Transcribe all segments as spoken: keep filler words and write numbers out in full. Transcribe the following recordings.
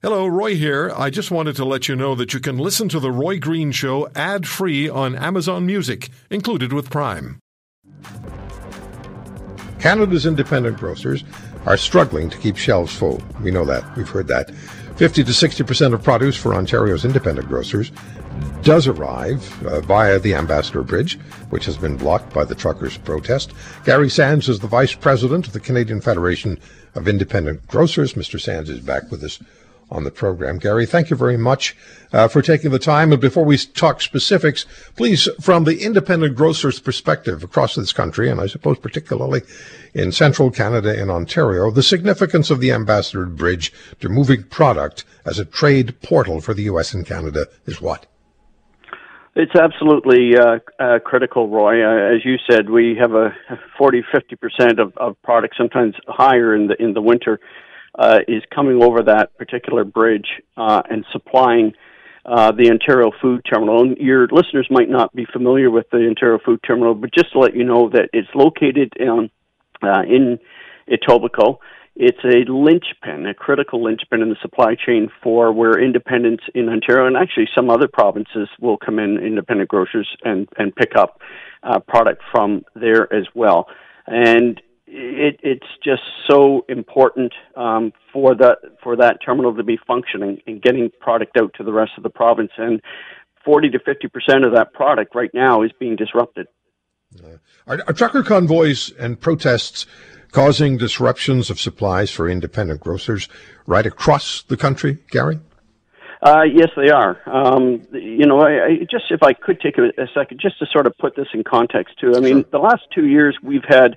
Hello, Roy here. I just wanted to let you know that you can listen to The Roy Green Show ad-free on Amazon Music, included with Prime. Canada's independent grocers are struggling to keep shelves full. We know that. We've heard that. fifty to sixty percent of produce for Ontario's independent grocers does arrive uh, via the Ambassador Bridge, which has been blocked by the truckers' protest. Gary Sands is the Vice President of the Canadian Federation of Independent Grocers. Mister Sands is back with us on the program. Gary, thank you very much uh, for taking the time. And before we talk specifics, please, from the independent grocer's perspective across this country, and I suppose particularly in central Canada and Ontario, the significance of the Ambassador Bridge to moving product as a trade portal for the U S and Canada is what? It's absolutely uh, uh, critical, Roy. Uh, as you said, we have a forty, fifty percent of, of products, sometimes higher in the in the winter, Uh, is coming over that particular bridge uh, and supplying uh, the Ontario Food Terminal. And your listeners might not be familiar with the Ontario Food Terminal, but just to let you know that it's located in, uh, in Etobicoke. It's a linchpin, a critical linchpin in the supply chain for where independents in Ontario and actually some other provinces will come in, independent grocers, and, and pick up uh, product from there as well. And It, it's just so important um, for that for that terminal to be functioning and getting product out to the rest of the province. And forty to fifty percent of that product right now is being disrupted. Uh, are, are trucker convoys and protests causing disruptions of supplies for independent grocers right across the country, Gary? Uh, yes, they are. Um, you know, I, I just if I could take a, a second just to sort of put this in context, too. I mean, sure. The last two years we've had...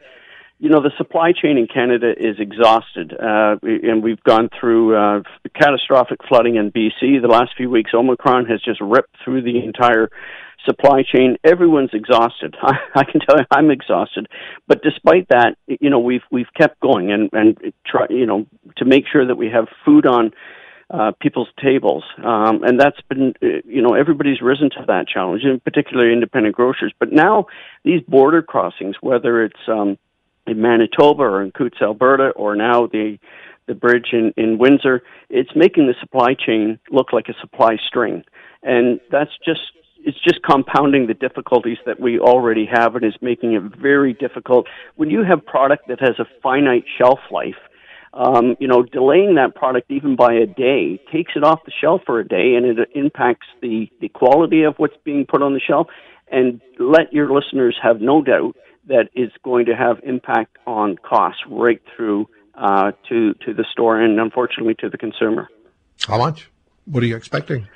You know, the supply chain in Canada is exhausted, uh, and we've gone through uh, catastrophic flooding in B C. The last few weeks, Omicron has just ripped through the entire supply chain. Everyone's exhausted. I, I can tell you I'm exhausted. But despite that, you know, we've we've kept going and, and try, you know, to make sure that we have food on uh, people's tables. Um, and that's been, you know, everybody's risen to that challenge, and particularly independent grocers. But now these border crossings, whether it's... Um, in Manitoba or in Coutts, Alberta, or now the the bridge in, in Windsor, it's making the supply chain look like a supply string. And that's just, it's just compounding the difficulties that we already have, and is making it very difficult. When you have product that has a finite shelf life, um, you know, delaying that product even by a day takes it off the shelf for a day, and it impacts the, the quality of what's being put on the shelf. And let your listeners have no doubt that is going to have impact on costs right through uh, to to the store and, unfortunately, to the consumer. How much? What are you expecting?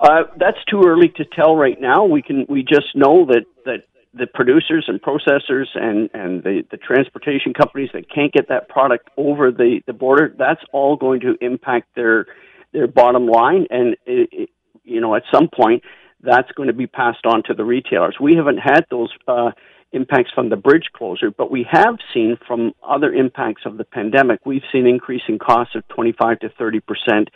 Uh, that's too early to tell right now. We can we just know that, that the producers and processors and, and the, the transportation companies that can't get that product over the, the border, that's all going to impact their their bottom line. And, it, it, you know, at some point, that's going to be passed on to the retailers. We haven't had those uh, impacts from the bridge closure, but we have seen from other impacts of the pandemic, we've seen increasing costs of twenty-five to thirty percent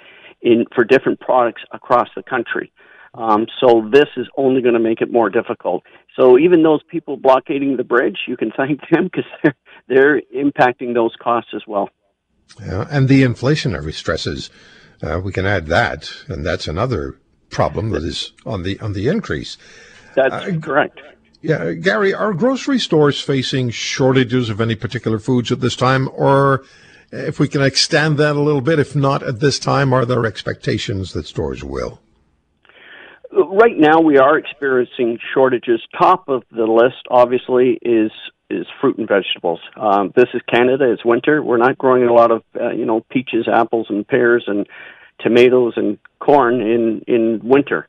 in for different products across the country. Um, so this is only going to make it more difficult. So even those people blockading the bridge, you can thank them because they're, they're impacting those costs as well. Yeah, and the inflationary stresses, uh, we can add that, and that's another problem that is on the on the increase. That's uh, correct. Yeah, Gary, are grocery stores facing shortages of any particular foods at this time, or if we can extend that a little bit, if not at this time, are there expectations that stores will? Right now, we are experiencing shortages. Top of the list, obviously, is is fruit and vegetables. Um, this is Canada. It's winter. We're not growing a lot of uh, you know peaches, apples, and pears, and tomatoes and corn in, in winter.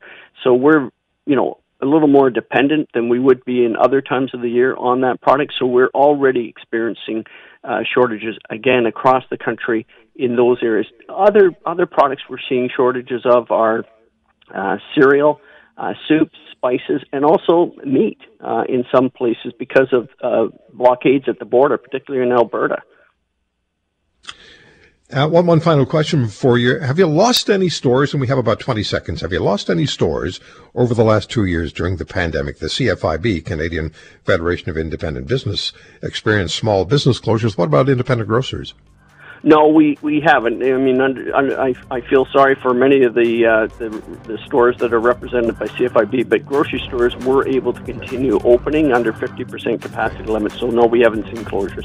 So we're, you know, a little more dependent than we would be in other times of the year on that product. So we're already experiencing uh, shortages, again, across the country in those areas. Other other products we're seeing shortages of are uh, cereal, uh, soups, spices, and also meat uh, in some places because of uh, blockades at the border, particularly in Alberta. Uh, one, one final question for you. Have you lost any stores, and we have about twenty seconds, have you lost any stores over the last two years during the pandemic? The C F I B, Canadian Federation of Independent Business, experienced small business closures. What about independent grocers? No, we, we haven't. I mean, under, under, I I feel sorry for many of the, uh, the the stores that are represented by C F I B, but grocery stores were able to continue opening under fifty percent capacity limit. So no, we haven't seen closures.